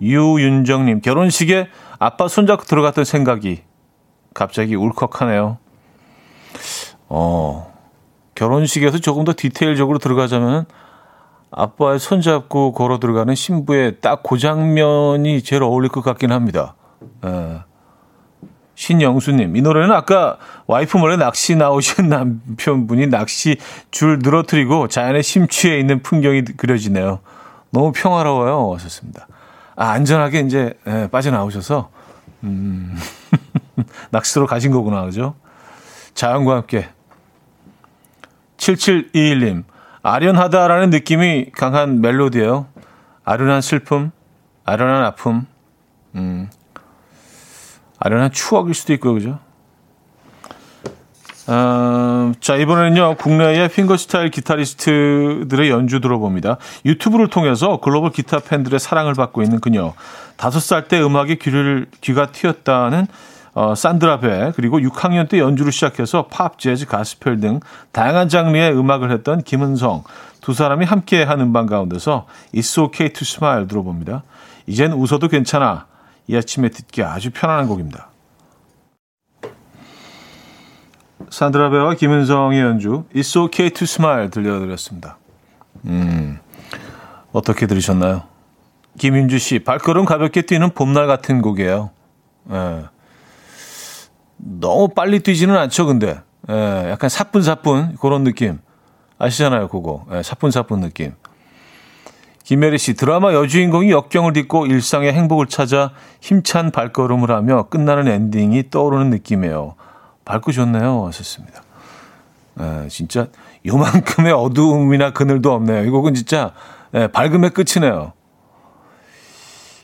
유윤정님. 결혼식에 아빠 손잡고 들어갔던 생각이 갑자기 울컥하네요. 어, 결혼식에서 조금 더 디테일적으로 들어가자면 아빠의 손잡고 걸어 들어가는 신부의 딱 그 장면이 제일 어울릴 것 같긴 합니다. 에, 신영수님, 이 노래는 아까 와이프 몰래 낚시 나오신 남편분이 낚시 줄 늘어뜨리고 자연의 심취해 있는 풍경이 그려지네요. 너무 평화로워요. 하셨습니다. 아, 안전하게 이제 네, 빠져나오셔서 음, 낚시로 가신 거구나. 그죠? 자연과 함께. 칠칠이일님, 아련하다라는 느낌이 강한 멜로디예요. 아련한 슬픔, 아련한 아픔, 음, 아련한 추억일 수도 있고요. 그죠? 어, 자, 이번에는요, 국내의 핑거스타일 기타리스트들의 연주 들어봅니다. 유튜브를 통해서 글로벌 기타 팬들의 사랑을 받고 있는 그녀. 다섯 살 때 음악에 귀를, 귀가 튀었다는 어, 산드라 배, 그리고 육 학년 때 연주를 시작해서 팝, 재즈, 가스펠 등 다양한 장르의 음악을 했던 김은성. 두 사람이 함께한 음반 가운데서 It's Okay to Smile 들어봅니다. 이젠 웃어도 괜찮아. 이 아침에 듣기 아주 편안한 곡입니다. 산드라 배와 김은성의 연주 It's Okay to Smile 들려드렸습니다. 음, 어떻게 들으셨나요? 김윤주 씨, 발걸음 가볍게 뛰는 봄날 같은 곡이에요. 예. 너무 빨리 뛰지는 않죠, 근데. 예, 약간 사뿐사뿐 그런 느낌. 아시잖아요, 그거. 예, 사뿐사뿐 느낌. 김혜리 씨, 드라마 여주인공이 역경을 딛고 일상의 행복을 찾아 힘찬 발걸음을 하며 끝나는 엔딩이 떠오르는 느낌이에요. 밝고 좋네요. 하셨습니다. 예, 진짜 요만큼의 어두움이나 그늘도 없네요. 이 곡은 진짜 예, 밝음의 끝이네요.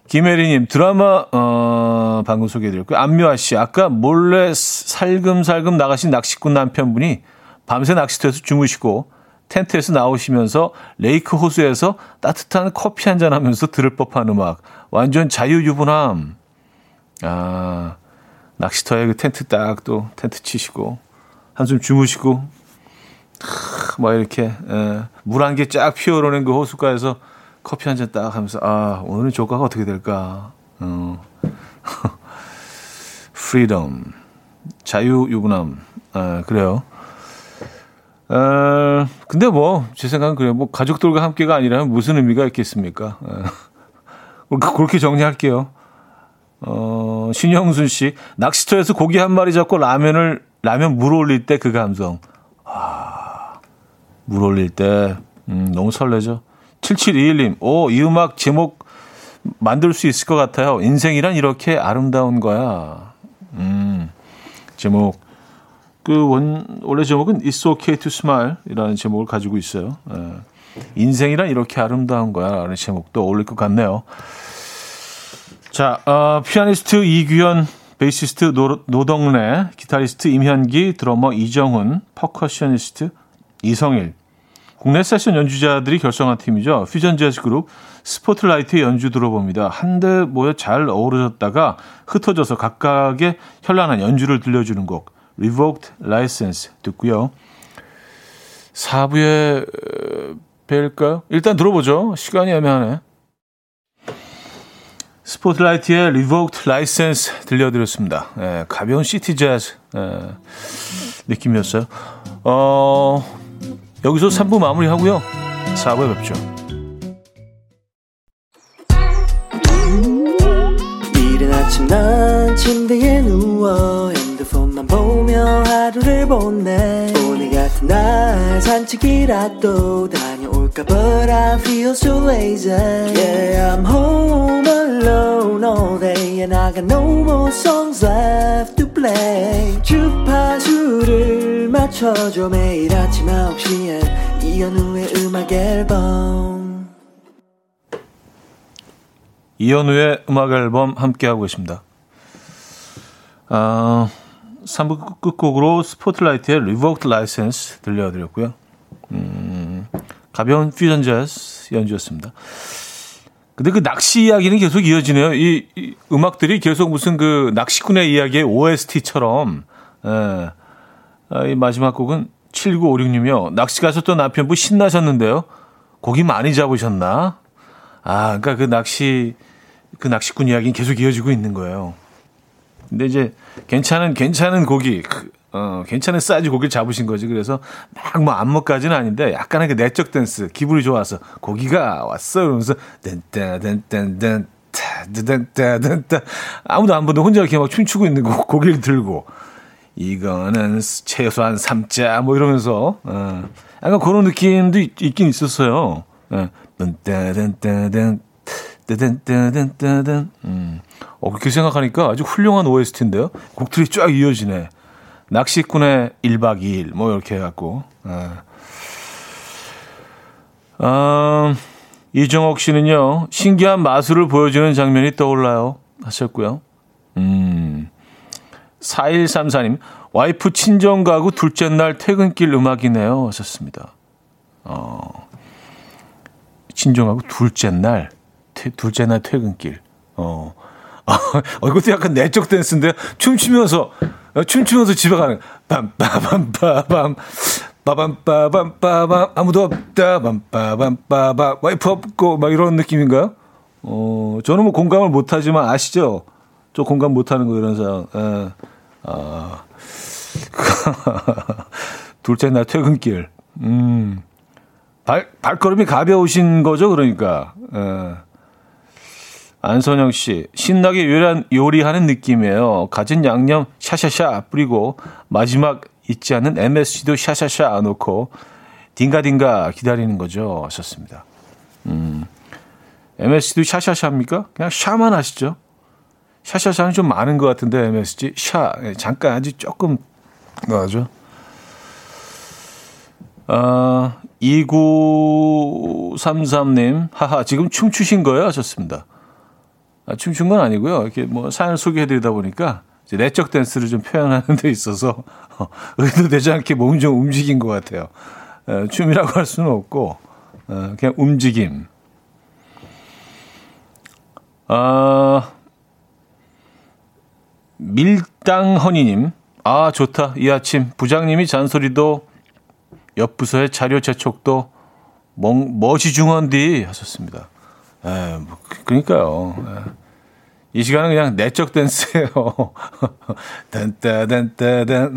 김혜리님, 드라마 어, 방금 소개해드렸고요. 안묘아 씨, 아까 몰래 살금살금 나가신 낚시꾼 남편분이 밤새 낚시터에서 주무시고 텐트에서 나오시면서 레이크 호수에서 따뜻한 커피 한잔 하면서 들을 법한 음악. 완전 자유유분함. 아, 낚시터에 그 텐트 딱 또 텐트 치시고 한숨 주무시고 크, 막 이렇게 물 한 개 쫙 피어오르는 그 호수가에서 커피 한잔 딱 하면서 아, 오늘은 조과가 어떻게 될까. 어. 프리덤, 자유유분함. 아, 그래요. 어, 근데 뭐, 제 생각은 그래요. 뭐, 가족들과 함께가 아니라면 무슨 의미가 있겠습니까? 그렇게 정리할게요. 어, 신영순 씨, 낚시터에서 고기 한 마리 잡고 라면을, 라면 물 올릴 때 그 감성. 아, 물 올릴 때, 음, 너무 설레죠. 칠칠이일님, 오, 이 음악 제목 만들 수 있을 것 같아요. 인생이란 이렇게 아름다운 거야. 음, 제목. 그 원, 원래 제목은 It's Okay to Smile 이라는 제목을 가지고 있어요. 예. 인생이란 이렇게 아름다운 거야 라는 제목도 어울릴 것 같네요. 자, 어, 피아니스트 이규현, 베이시스트 노, 노덕래, 기타리스트 임현기, 드러머 이정훈, 퍼커셔니스트 이성일. 국내 세션 연주자들이 결성한 팀이죠. 퓨전 재즈 그룹 스포트라이트의 연주 들어봅니다. 한데 모여 잘 어우러졌다가 흩어져서 각각의 현란한 연주를 들려주는 곡. Revoked License 듣고요. 사 부에 뵐까요? 일단 들어보죠. 시간이 애매하네. 스포트라이트의 Revoked License 들려드렸습니다. 예, 가벼운 시티 재즈 예, 느낌이었어요. 어, 여기서 삼 부 마무리하고요. 사 부에 뵙죠. 이른 아침 난 침대에 누워 핸드폰만 보며 하루를 보내. 오늘 같은 날 산책이라도 다녀올까. But I feel so lazy. Yeah, I'm home alone all day and I got no more songs left to play. 주파수를 맞춰줘. 매일 아침 아홉 시에 이현우의 음악 앨범. 이현우의 음악 앨범 함께하고 계십니다. 아... 삼 부 끝곡으로 스포트라이트의 리버크 라이센스 들려드렸고요. 음, 가벼운 퓨전 재즈 연주였습니다. 근데 그 낚시 이야기는 계속 이어지네요. 이, 이 음악들이 계속 무슨 그 낚시꾼의 이야기의 오에스티처럼. 예. 아, 이 마지막 곡은 칠구오육님이요. 낚시 가셨던 남편분 신나셨는데요. 고기 많이 잡으셨나? 아, 그러니까 그 낚시 그 낚시꾼 이야기는 계속 이어지고 있는 거예요. 근데 이제 괜찮은 괜찮은 고기, 어, 괜찮은 사이즈 고기를 잡으신 거지. 그래서 막 뭐 안목까지는 아닌데 약간의 그 내적 댄스, 기분이 좋아서 고기가 왔어 이러면서 댄댄댄댄댄 타 따다다다다 아무도 안 보는데 혼자 이렇게 막 춤추고 있는 거 고개를 들고 이거는 최소한 삼자 뭐 이러면서 어, 약간 그런 느낌도 있, 있긴 있었어요. 딴딴딴딴 딴딴딴딴 음. 어, 그렇게 생각하니까 아주 훌륭한 오에스티인데요. 곡들이 쫙 이어지네. 낚시꾼의 일박 이일 뭐 이렇게 해갖고 어. 어, 이정옥 씨는요. 신기한 마술을 보여주는 장면이 떠올라요 하셨고요. 음. 사일삼사님 와이프 친정 가구 둘째 날 퇴근길 음악이네요 하셨습니다. 어, 친정 가구 둘째 날 퇴, 둘째 날 퇴근길 어. 어, 이것도 약간 내적 댄스인데 춤추면서 춤추면서 집에 가는 빰빠밤빠밤 빠밤빠밤빠밤 아무도 없다 빰빠밤빠밤 와이프 없고 막 이런 느낌인가요? 어, 저는 뭐 공감을 못하지만 아시죠? 저 공감 못하는 거 이런 사람. 에, 아. 둘째 날 퇴근길. 음. 발, 발걸음이 가벼우신 거죠 그러니까. 에. 안선영 씨, 신나게 요리한, 요리하는 느낌이에요. 가진 양념 샤샤샤 뿌리고 마지막 잊지 않는 엠에스지도 샤샤샤 안 넣고 딩가딩가 기다리는 거죠. 하셨습니다. 음, 엠에스지도 샤샤샤입니까? 그냥 샤만 하시죠. 샤샤샤는 좀 많은 것 같은데 엠에스지 샤 잠깐 아주 조금 나죠. 아, 이구삼삼님, 하하 지금 춤추신 거예요? 하셨습니다. 아, 춤춘 건 아니고요. 이렇게 뭐 사연을 소개해드리다 보니까 이제 내적 댄스를 좀 표현하는 데 있어서 어, 의도되지 않게 몸 좀 움직인 것 같아요. 에, 춤이라고 할 수는 없고 에, 그냥 움직임. 아, 밀당허니님. 아 좋다. 이 아침 부장님이 잔소리도 옆 부서의 자료 재촉도 머지중한디 하셨습니다. 에, 뭐, 그러니까요. 에. 이 시간은 그냥 내적 댄스예요. 댄따댄따댄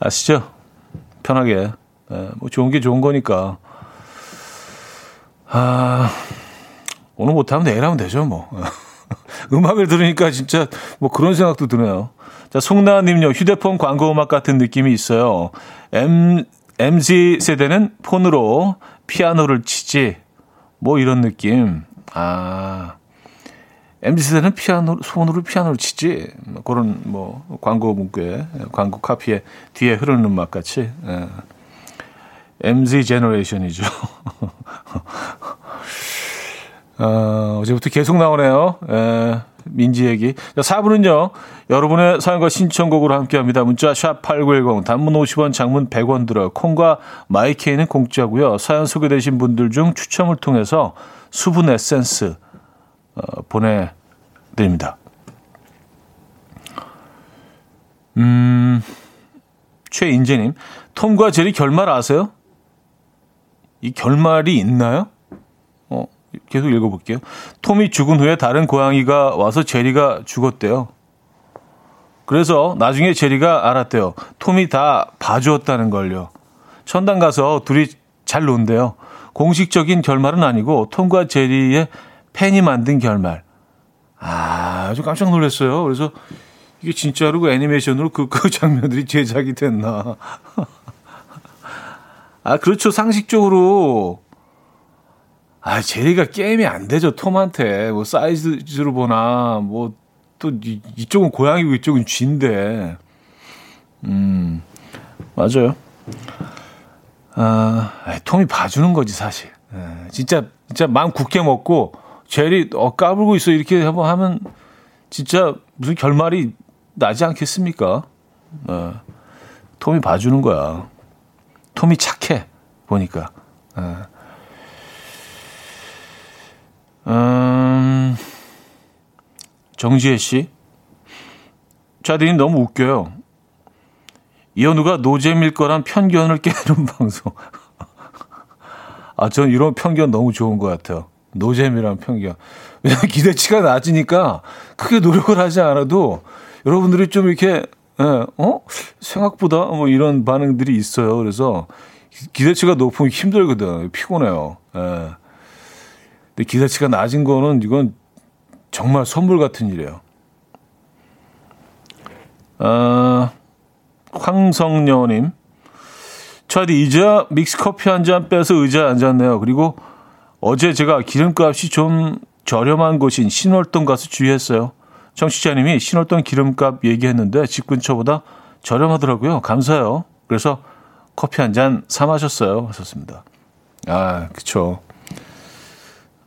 아시죠? 편하게. 에, 뭐 좋은 게 좋은 거니까. 아, 오늘 못하면 내일 하면 되죠, 뭐. 음악을 들으니까 진짜 뭐 그런 생각도 드네요. 자, 송나은님요. 휴대폰 광고 음악 같은 느낌이 있어요. M, 엠지 세대는 폰으로 피아노를 치지. 뭐 이런 느낌. 아, 엠지 세대는 피아노, 손으로 피아노를 치지. 그런 뭐 광고 문구에, 광고 카피에 뒤에 흐르는 음악 같이. 예. 엠지 제너레이션이죠. 어, 어제부터 계속 나오네요. 예, 민지 얘기. 자, 사 부는요. 여러분의 사연과 신청곡으로 함께합니다. 문자 샵 팔구일공 단문 오십 원 장문 백 원 들어요. 콩과 마이케이는 공짜고요. 사연 소개되신 분들 중 추첨을 통해서 수분 에센스 어, 보내드립니다. 음, 최인재님. 톰과 제리 결말 아세요? 이 결말이 있나요? 어, 계속 읽어볼게요. 톰이 죽은 후에 다른 고양이가 와서 제리가 죽었대요. 그래서 나중에 제리가 알았대요. 톰이 다 봐주었다는 걸요. 천당 가서 둘이 잘 논대요. 공식적인 결말은 아니고 톰과 제리의 팬이 만든 결말. 아, 아주 깜짝 놀랐어요. 그래서 이게 진짜로 그 애니메이션으로 그, 그 장면들이 제작이 됐나. 아, 그렇죠. 상식적으로. 아, 제리가 게임이 안 되죠, 톰한테. 뭐, 사이즈로 보나, 뭐, 또, 이, 이쪽은 고양이고 이쪽은 쥐인데. 음, 맞아요. 아, 아이, 톰이 봐주는 거지, 사실. 에, 진짜, 진짜 마음 굳게 먹고, 제리, 어, 까불고 있어. 이렇게 한번 하면, 진짜 무슨 결말이 나지 않겠습니까? 에, 톰이 봐주는 거야. 톰이 착해, 보니까. 에. 음, 정지혜 씨. 자들이 너무 웃겨요. 이현우가 노잼일 거란 편견을 깨는 방송. 아, 전 이런 편견 너무 좋은 것 같아요. 노잼이란 편견. 왜냐면 기대치가 낮으니까 크게 노력을 하지 않아도 여러분들이 좀 이렇게, 예, 어? 생각보다 뭐 이런 반응들이 있어요. 그래서 기대치가 높으면 힘들거든. 피곤해요. 예. 기대치가 낮은 거는 이건 정말 선물 같은 일이에요. 아, 황성녀님. 차디 이제 믹스커피 한 잔 빼서 의자에 앉았네요. 그리고 어제 제가 기름값이 좀 저렴한 곳인 신월동 가서 주의했어요. 청취자님이 신월동 기름값 얘기했는데 집 근처보다 저렴하더라고요. 감사해요. 그래서 커피 한 잔 사 마셨어요. 하셨습니다. 아, 그쵸.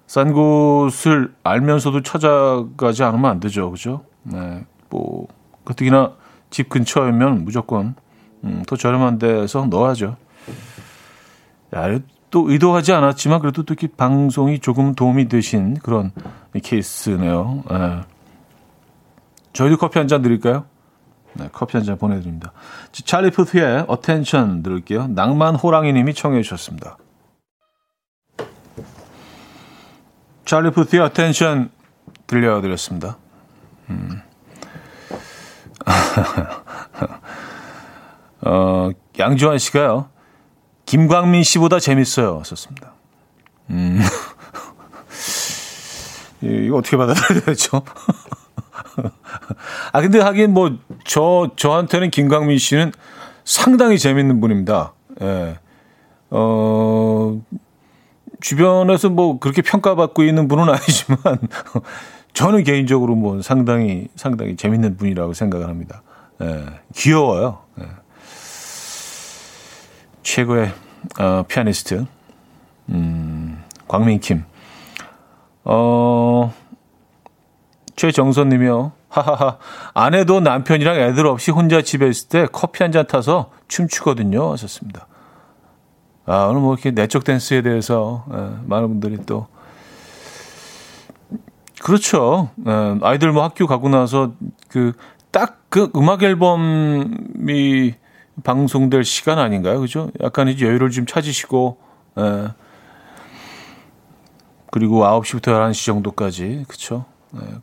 싼 곳을 알면서도 찾아가지 않으면 안 되죠. 그죠? 네. 뭐, 그렇기나 집 근처이면 무조건, 음, 더 저렴한 데서 넣어야죠. 야, 또 의도하지 않았지만 그래도 특히 방송이 조금 도움이 되신 그런 케이스네요. 네. 저희도 커피 한 잔 드릴까요? 네, 커피 한 잔 보내드립니다. 찰리 푸트의 어텐션 들을게요. 낭만 호랑이님이 청해 주셨습니다. 찰리 푸트의 어텐션 들려드렸습니다. 음. 어, 양지환 씨가요. 김광민 씨보다 재밌어요. 썼습니다. 음. 이거 어떻게 받아들여야 되죠? 아, 근데 하긴 뭐, 저, 저한테는 김광민 씨는 상당히 재밌는 분입니다. 예. 어, 주변에서 뭐 그렇게 평가받고 있는 분은 아니지만, 저는 개인적으로 뭐 상당히, 상당히 재밌는 분이라고 생각을 합니다. 예. 귀여워요. 예. 최고의, 어, 피아니스트. 음, 광민킴. 어, 최정선님이요. 하하하. 아내도 남편이랑 애들 없이 혼자 집에 있을 때 커피 한잔 타서 춤추거든요. 하셨습니다. 아, 오늘 뭐 이렇게 내적 댄스에 대해서 많은 분들이 또 그렇죠. 아이들 뭐 학교 가고 나서 그 딱 그 음악 앨범이 방송될 시간 아닌가요, 그죠? 약간 이제 여유를 좀 찾으시고. 에. 그리고 아홉 시부터 열한 시 정도까지 그렇죠.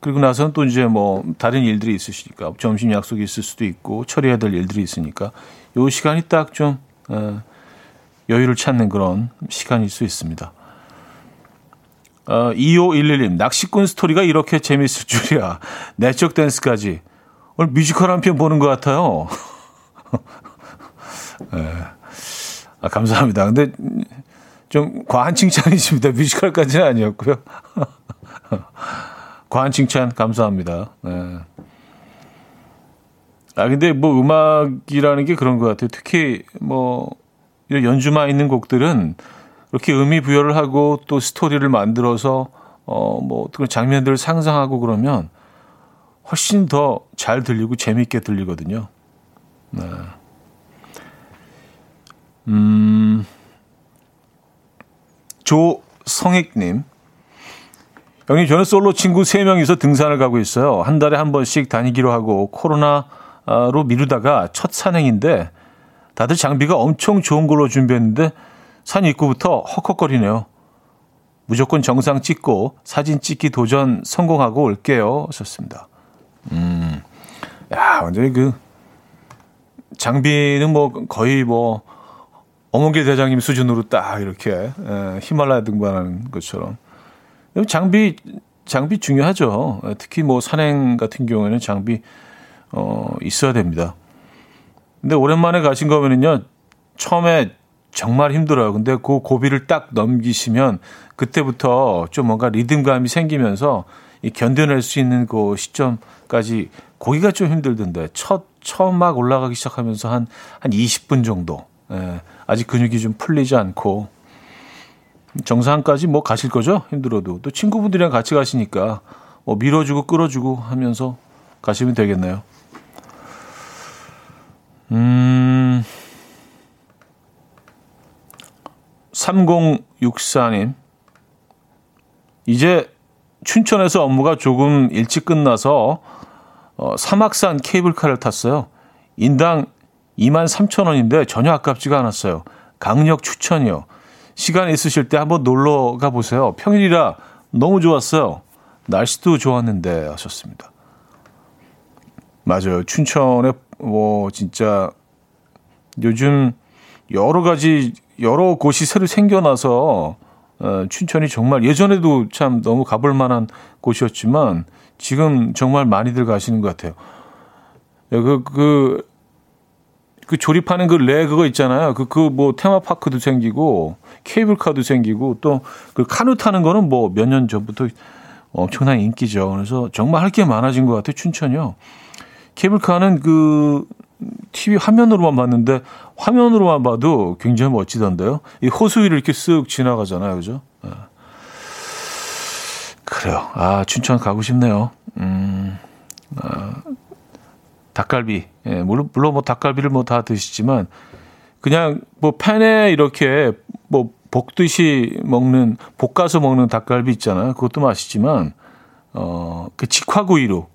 그리고 나서는 또 이제 뭐 다른 일들이 있으시니까 점심 약속이 있을 수도 있고 처리해야 될 일들이 있으니까 이 시간이 딱 좀 여유를 찾는 그런 시간일 수 있습니다. 이오일일 님 낚시꾼 스토리가 이렇게 재밌을 줄이야. 내적 댄스까지. 오늘 뮤지컬 한 편 보는 것 같아요. 아, 감사합니다. 근데 좀 과한 칭찬이십니다. 뮤지컬까지는 아니었고요. 과한 칭찬 감사합니다. 네. 아, 근데 뭐 음악이라는 게 그런 것 같아요. 특히 뭐 이런 연주만 있는 곡들은 이렇게 의미 부여를 하고 또 스토리를 만들어서 어, 뭐 그런 장면들을 상상하고 그러면 훨씬 더 잘 들리고 재미있게 들리거든요. 네. 음, 조성익님. 형님, 저는 솔로 친구 세 명이서 등산을 가고 있어요. 한 달에 한 번씩 다니기로 하고 코로나로 미루다가 첫 산행인데 다들 장비가 엄청 좋은 걸로 준비했는데 산 입구부터 헉헉거리네요. 무조건 정상 찍고 사진 찍기 도전 성공하고 올게요. 좋습니다. 음, 야, 완전히 그 장비는 뭐 거의 뭐 어몽길 대장님 수준으로 딱 이렇게 히말라야 등반하는 것처럼. 장비, 장비 중요하죠. 특히 뭐 산행 같은 경우에는 장비, 어, 있어야 됩니다. 근데 오랜만에 가신 거면은요, 처음에 정말 힘들어요. 근데 그 고비를 딱 넘기시면 그때부터 좀 뭔가 리듬감이 생기면서 이 견뎌낼 수 있는 그 시점까지 거기가 좀 힘들던데, 첫, 처음 막 올라가기 시작하면서 한, 한 이십 분 정도. 예, 아직 근육이 좀 풀리지 않고, 정상까지 뭐 가실 거죠? 힘들어도. 또 친구분들이랑 같이 가시니까 뭐 밀어주고 끌어주고 하면서 가시면 되겠네요. 음, 삼공육사 님. 이제 춘천에서 업무가 조금 일찍 끝나서 어, 삼악산 케이블카를 탔어요. 인당 이만 삼천 원인데 전혀 아깝지가 않았어요. 강력 추천이요. 시간 있으실 때 한번 놀러 가보세요. 평일이라 너무 좋았어요. 날씨도 좋았는데 하셨습니다. 맞아요. 춘천에 뭐 진짜 요즘 여러 가지 여러 곳이 새로 생겨나서 어, 춘천이 정말 예전에도 참 너무 가볼 만한 곳이었지만 지금 정말 많이들 가시는 것 같아요. 그, 그, 그 조립하는 그 레 그거 있잖아요. 그, 그 뭐 테마파크도 생기고 케이블카도 생기고 또 그 카누 타는 거는 뭐 몇 년 전부터 엄청난 인기죠. 그래서 정말 할 게 많아진 것 같아요. 춘천이요. 케이블카는 그 티비 화면으로만 봤는데 화면으로만 봐도 굉장히 멋지던데요. 이 호수 위를 이렇게 쓱 지나가잖아요. 그죠? 네. 그래요. 아, 춘천 가고 싶네요. 음, 아, 닭갈비. 예, 물론, 물론 뭐 닭갈비를 뭐 다 드시지만 그냥 뭐 팬에 이렇게 뭐 볶듯이 먹는, 볶아서 먹는 닭갈비 있잖아요. 그것도 맛있지만, 어, 그 직화구이로,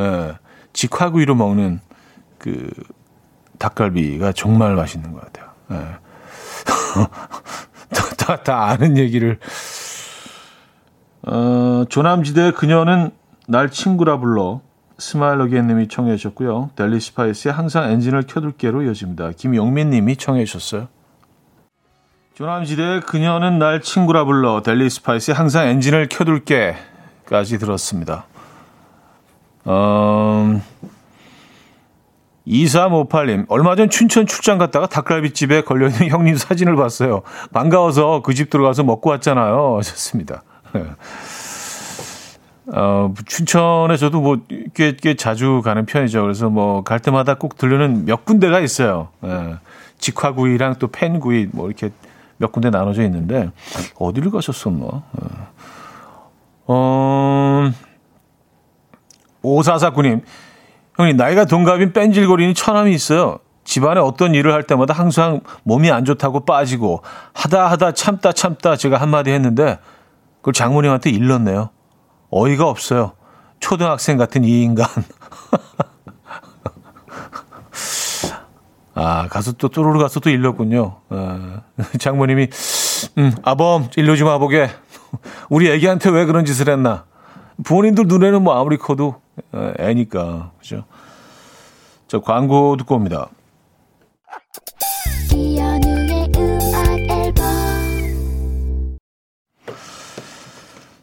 예, 직화구이로 먹는 그 닭갈비가 정말 맛있는 것 같아요. 예. 다, 다 아는 얘기를. 어, 조남지대의 그녀는 날 친구라 불러 스마일러기엔 님이 청해 주셨고요. 델리 스파이스의 항상 엔진을 켜둘게로 이어집니다. 김용민 님이 청해 주셨어요. 조남지대의 그녀는 날 친구라 불러 델리 스파이스의 항상 엔진을 켜둘게까지 들었습니다. 어... 이삼오팔 님, 얼마 전 춘천 출장 갔다가 닭갈비집에 걸려있는 형님 사진을 봤어요. 반가워서 그 집 들어가서 먹고 왔잖아요. 하셨습니다. 어, 춘천에 저도 뭐 꽤, 꽤 자주 가는 편이죠. 그래서 뭐 갈 때마다 꼭 들르는 몇 군데가 있어요. 예. 직화구이랑 또 팬구이 뭐 이렇게 몇 군데 나눠져 있는데, 어디를 가셨었나? 예. 어, 오사사구 님, 형님, 나이가 동갑인 뺀질거리는 처남이 있어요. 집안에 어떤 일을 할 때마다 항상 몸이 안 좋다고 빠지고 하다 하다 참다 참다 제가 한마디 했는데 그걸 장모님한테 일렀네요. 어이가 없어요. 초등학생 같은 이 인간. 아, 가서 또 또르르 가서 또 일렀군요. 아, 장모님이 음, 아범 일러 좀 와보게. 우리 애기한테 왜 그런 짓을 했나. 부모님들 눈에는 뭐 아무리 커도 애니까, 그죠? 저 광고 듣고 옵니다.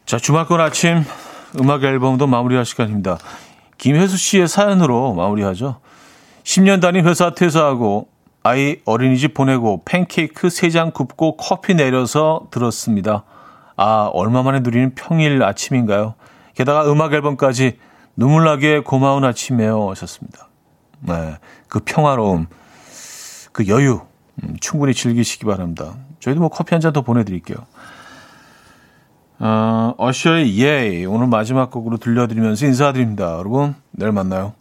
자, 주말권 아침 음악 앨범도 마무리할 시간입니다. 김혜수 씨의 사연으로 마무리하죠. 십 년 다닌 회사 퇴사하고 아이 어린이집 보내고 팬케이크 세 장 굽고 커피 내려서 들었습니다. 아, 얼마만에 누리는 평일 아침인가요? 게다가 음악 앨범까지 눈물나게 고마운 아침이에요. 하셨습니다. 네, 그 평화로움, 그 여유 음, 충분히 즐기시기 바랍니다. 저희도 뭐 커피 한 잔 더 보내드릴게요. 어, 어셔의 예이 오늘 마지막 곡으로 들려드리면서 인사드립니다. 여러분, 내일 만나요.